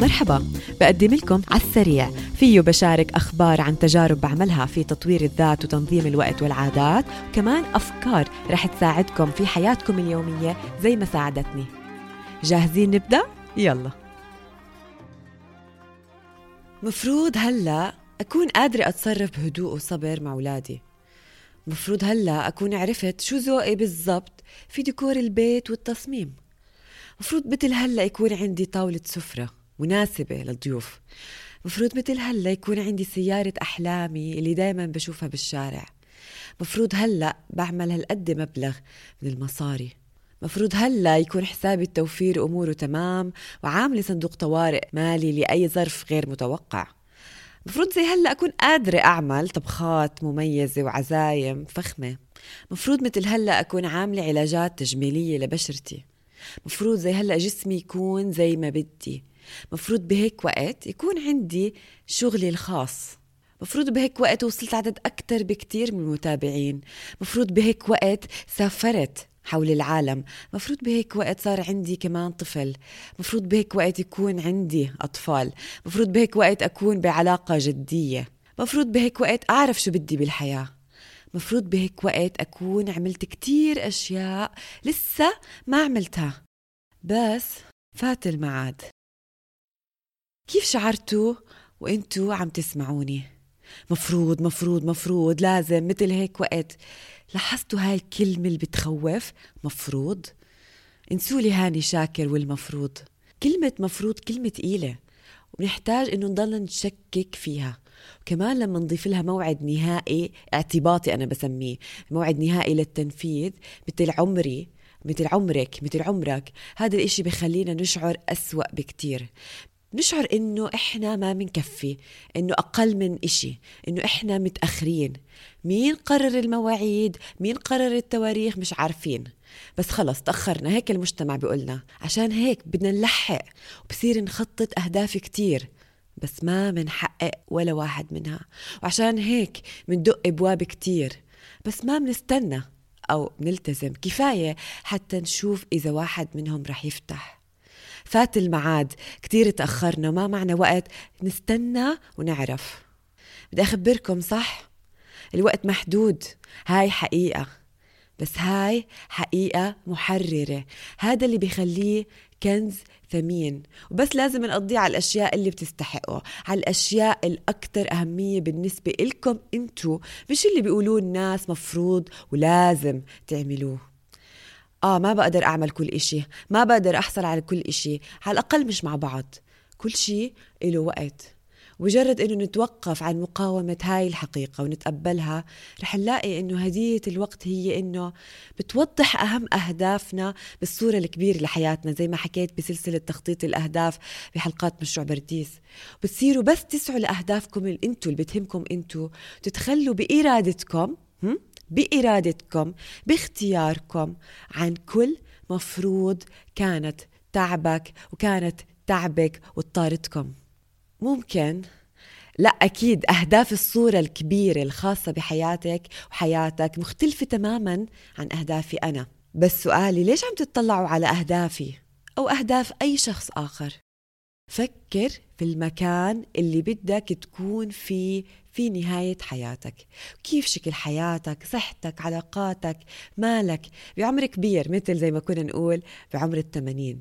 مرحبا، بقدم لكم على السريع فيه بشارك أخبار عن تجارب بعملها في تطوير الذات وتنظيم الوقت والعادات، وكمان أفكار رح تساعدكم في حياتكم اليومية زي ما ساعدتني. جاهزين نبدأ؟ يلا. مفروض هلأ أكون قادرة أتصرف بهدوء وصبر مع أولادي. مفروض هلأ أكون عرفت شو ذوقي بالضبط في ديكور البيت والتصميم. مفروض مثل هلأ يكون عندي طاولة سفرة مناسبة للضيوف. مفروض مثل هلأ يكون عندي سيارة أحلامي اللي دايما بشوفها بالشارع. مفروض هلأ بعمل هالقد مبلغ من المصاري. مفروض هلأ يكون حسابي التوفير أموره تمام وعاملي صندوق طوارئ مالي لأي ظرف غير متوقع. مفروض زي هلأ أكون قادرة أعمل طبخات مميزة وعزايم فخمة. مفروض مثل هلأ أكون عاملة علاجات تجميلية لبشرتي. مفروض زي هلأ جسمي يكون زي ما بدي. مفروض بهيك وقت يكون عندي شغلي الخاص. مفروض بهيك وقت وصلت عدد أكتر بكتير من المتابعين. مفروض بهيك وقت سافرت حول العالم. مفروض بهيك وقت صار عندي كمان طفل. مفروض بهيك وقت يكون عندي أطفال. مفروض بهيك وقت أكون بعلاقة جدية. مفروض بهيك وقت أعرف شو بدي بالحياة. مفروض بهيك وقت أكون عملت كتير أشياء لسه ما عملتها، بس فات الميعاد. كيف شعرتوا وإنتوا عم تسمعوني؟ مفروض مفروض مفروض لازم مثل هيك وقت. لاحظتوا هاي الكلمة اللي بتخوف؟ مفروض. انسوا لي هاني شاكر والمفروض. كلمة مفروض كلمة ثقيلة وبنحتاج إنه نضل نشكك فيها، وكمان لما نضيف لها موعد نهائي اعتباطي، أنا بسميه موعد نهائي للتنفيذ، مثل عمري، مثل عمرك، مثل عمرك، هذا الإشي بخلينا نشعر أسوأ بكتير. نشعر إنه إحنا ما منكفي، إنه أقل من إشي، إنه إحنا متأخرين. مين قرر المواعيد؟ مين قرر التواريخ؟ مش عارفين، بس خلص تأخرنا، هيك المجتمع بيقولنا. عشان هيك بدنا نلحق، وبصير نخطط أهداف كتير بس ما منحقق ولا واحد منها. وعشان هيك مندق أبواب كتير بس ما منستنى أو منلتزم كفاية حتى نشوف إذا واحد منهم رح يفتح. فات الميعاد، كتير تأخرنا وما معنا وقت نستنى ونعرف. بدي أخبركم، صح، الوقت محدود، هاي حقيقة، بس هاي حقيقة محررة. هذا اللي بيخليه كنز ثمين، وبس لازم نقضيه على الأشياء اللي بتستحقه، على الأشياء الأكثر أهمية بالنسبة لكم أنتوا، مش اللي بيقولوه الناس مفروض ولازم تعملوه. ما بقدر أعمل كل إشي، ما بقدر أحصل على كل إشي، على الأقل مش مع بعض. كل شي إله وقت، ومجرد إنه نتوقف عن مقاومة هاي الحقيقة ونتقبلها رح نلاقي إنه هدية الوقت هي إنه بتوضح أهم أهدافنا بالصورة الكبيرة لحياتنا، زي ما حكيت بسلسلة تخطيط الأهداف بحلقات مشروع برديس. بتصيروا بس تسعوا لأهدافكم اللي أنتوا اللي بتهمكم أنتوا، تتخلوا بإرادتكم باختياركم عن كل مفروض كانت تعبك وكانت تعبك واضطرتكم. ممكن، لا أكيد، أهداف الصورة الكبيرة الخاصة بحياتك وحياتك مختلفة تماماً عن أهدافي أنا. بس سؤالي، ليش عم تتطلعوا على أهدافي أو أهداف أي شخص آخر؟ فكر في المكان اللي بدك تكون فيه في نهاية حياتك. كيف شكل حياتك، صحتك، علاقاتك، مالك بعمر كبير، مثل زي ما كنا نقول بعمر 80،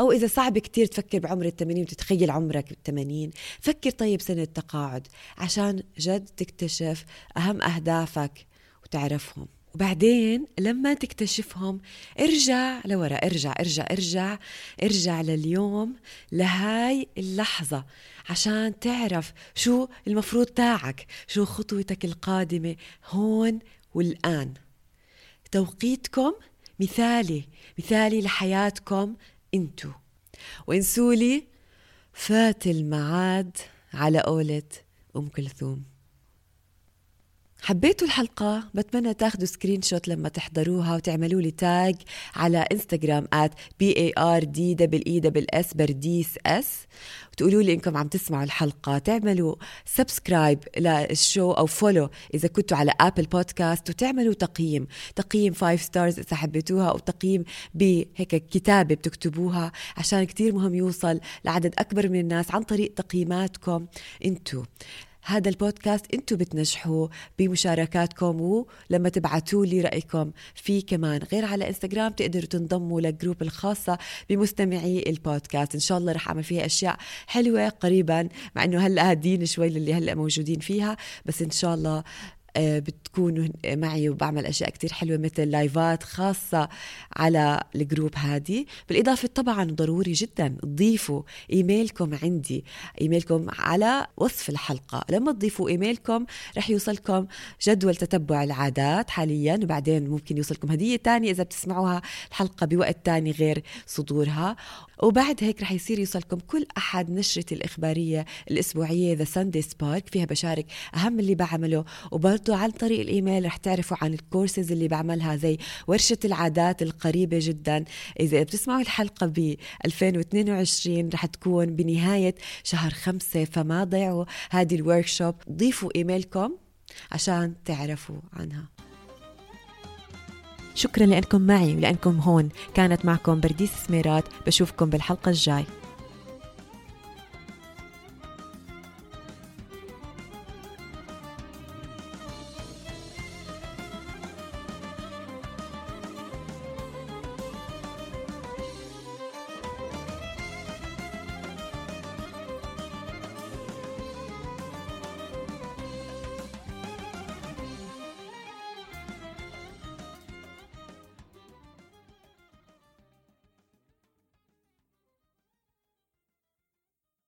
أو إذا صعب كتير تفكر بعمر 80 وتتخيل عمرك 80، فكر طيب سنة التقاعد، عشان جد تكتشف أهم أهدافك وتعرفهم. وبعدين لما تكتشفهم ارجع لورا، ارجع ارجع ارجع ارجع لليوم، لهاي اللحظة، عشان تعرف شو المفروض تاعك، شو خطوتك القادمة هون والآن. توقيتكم مثالي، مثالي لحياتكم انتو. وانسولي فات الميعاد على قولة أم كلثوم. حبيتوا الحلقة بتمنى تاخدوا سكرين شوت لما تحضروها وتعملوا لي تاج على انستغرام @bardeespods وتقولوا لي انكم عم تسمعوا الحلقة، تعملوا سبسكرايب للشو او فولو اذا كنتوا على ابل بودكاست، وتعملوا تقييم 5 stars اذا حبيتوها، او تقييم بهيك كتابة بتكتبوها عشان كتير مهم يوصل لعدد اكبر من الناس عن طريق تقييماتكم انتو. هذا البودكاست انتو بتنجحوا بمشاركاتكم، ولما تبعتوا لي رأيكم فيه كمان غير على انستغرام تقدروا تنضموا للجروب الخاصة بمستمعي البودكاست. ان شاء الله رح اعمل فيها اشياء حلوة قريبا، مع انه هلأ هادين شوي للي هلأ موجودين فيها، بس ان شاء الله بتكونوا معي وبعمل أشياء كتير حلوة مثل لايفات خاصة على الجروب هادي. بالإضافة طبعا ضروري جدا تضيفوا إيميلكم عندي، إيميلكم على وصف الحلقة. لما تضيفوا إيميلكم رح يوصلكم جدول تتبع العادات حاليا، وبعدين ممكن يوصلكم هدية تانية إذا بتسمعوها الحلقة بوقت تاني غير صدورها، وبعد هيك رح يصير يوصلكم كل أحد نشرتي الإخبارية الأسبوعية The Sunday Spark، فيها بشارك أهم اللي بعمله، وبرضه عن طريق الإيميل رح تعرفوا عن الكورسز اللي بعملها زي ورشة العادات القريبة جدا. إذا بتسمعوا الحلقة ب 2022 رح تكون بنهاية شهر 5، فما ضيعوا هذه الوركشوب، ضيفوا إيميلكم عشان تعرفوا عنها. شكرا لأنكم معي ولأنكم هون، كانت معكم برديس سميرات، بشوفكم بالحلقة الجاي.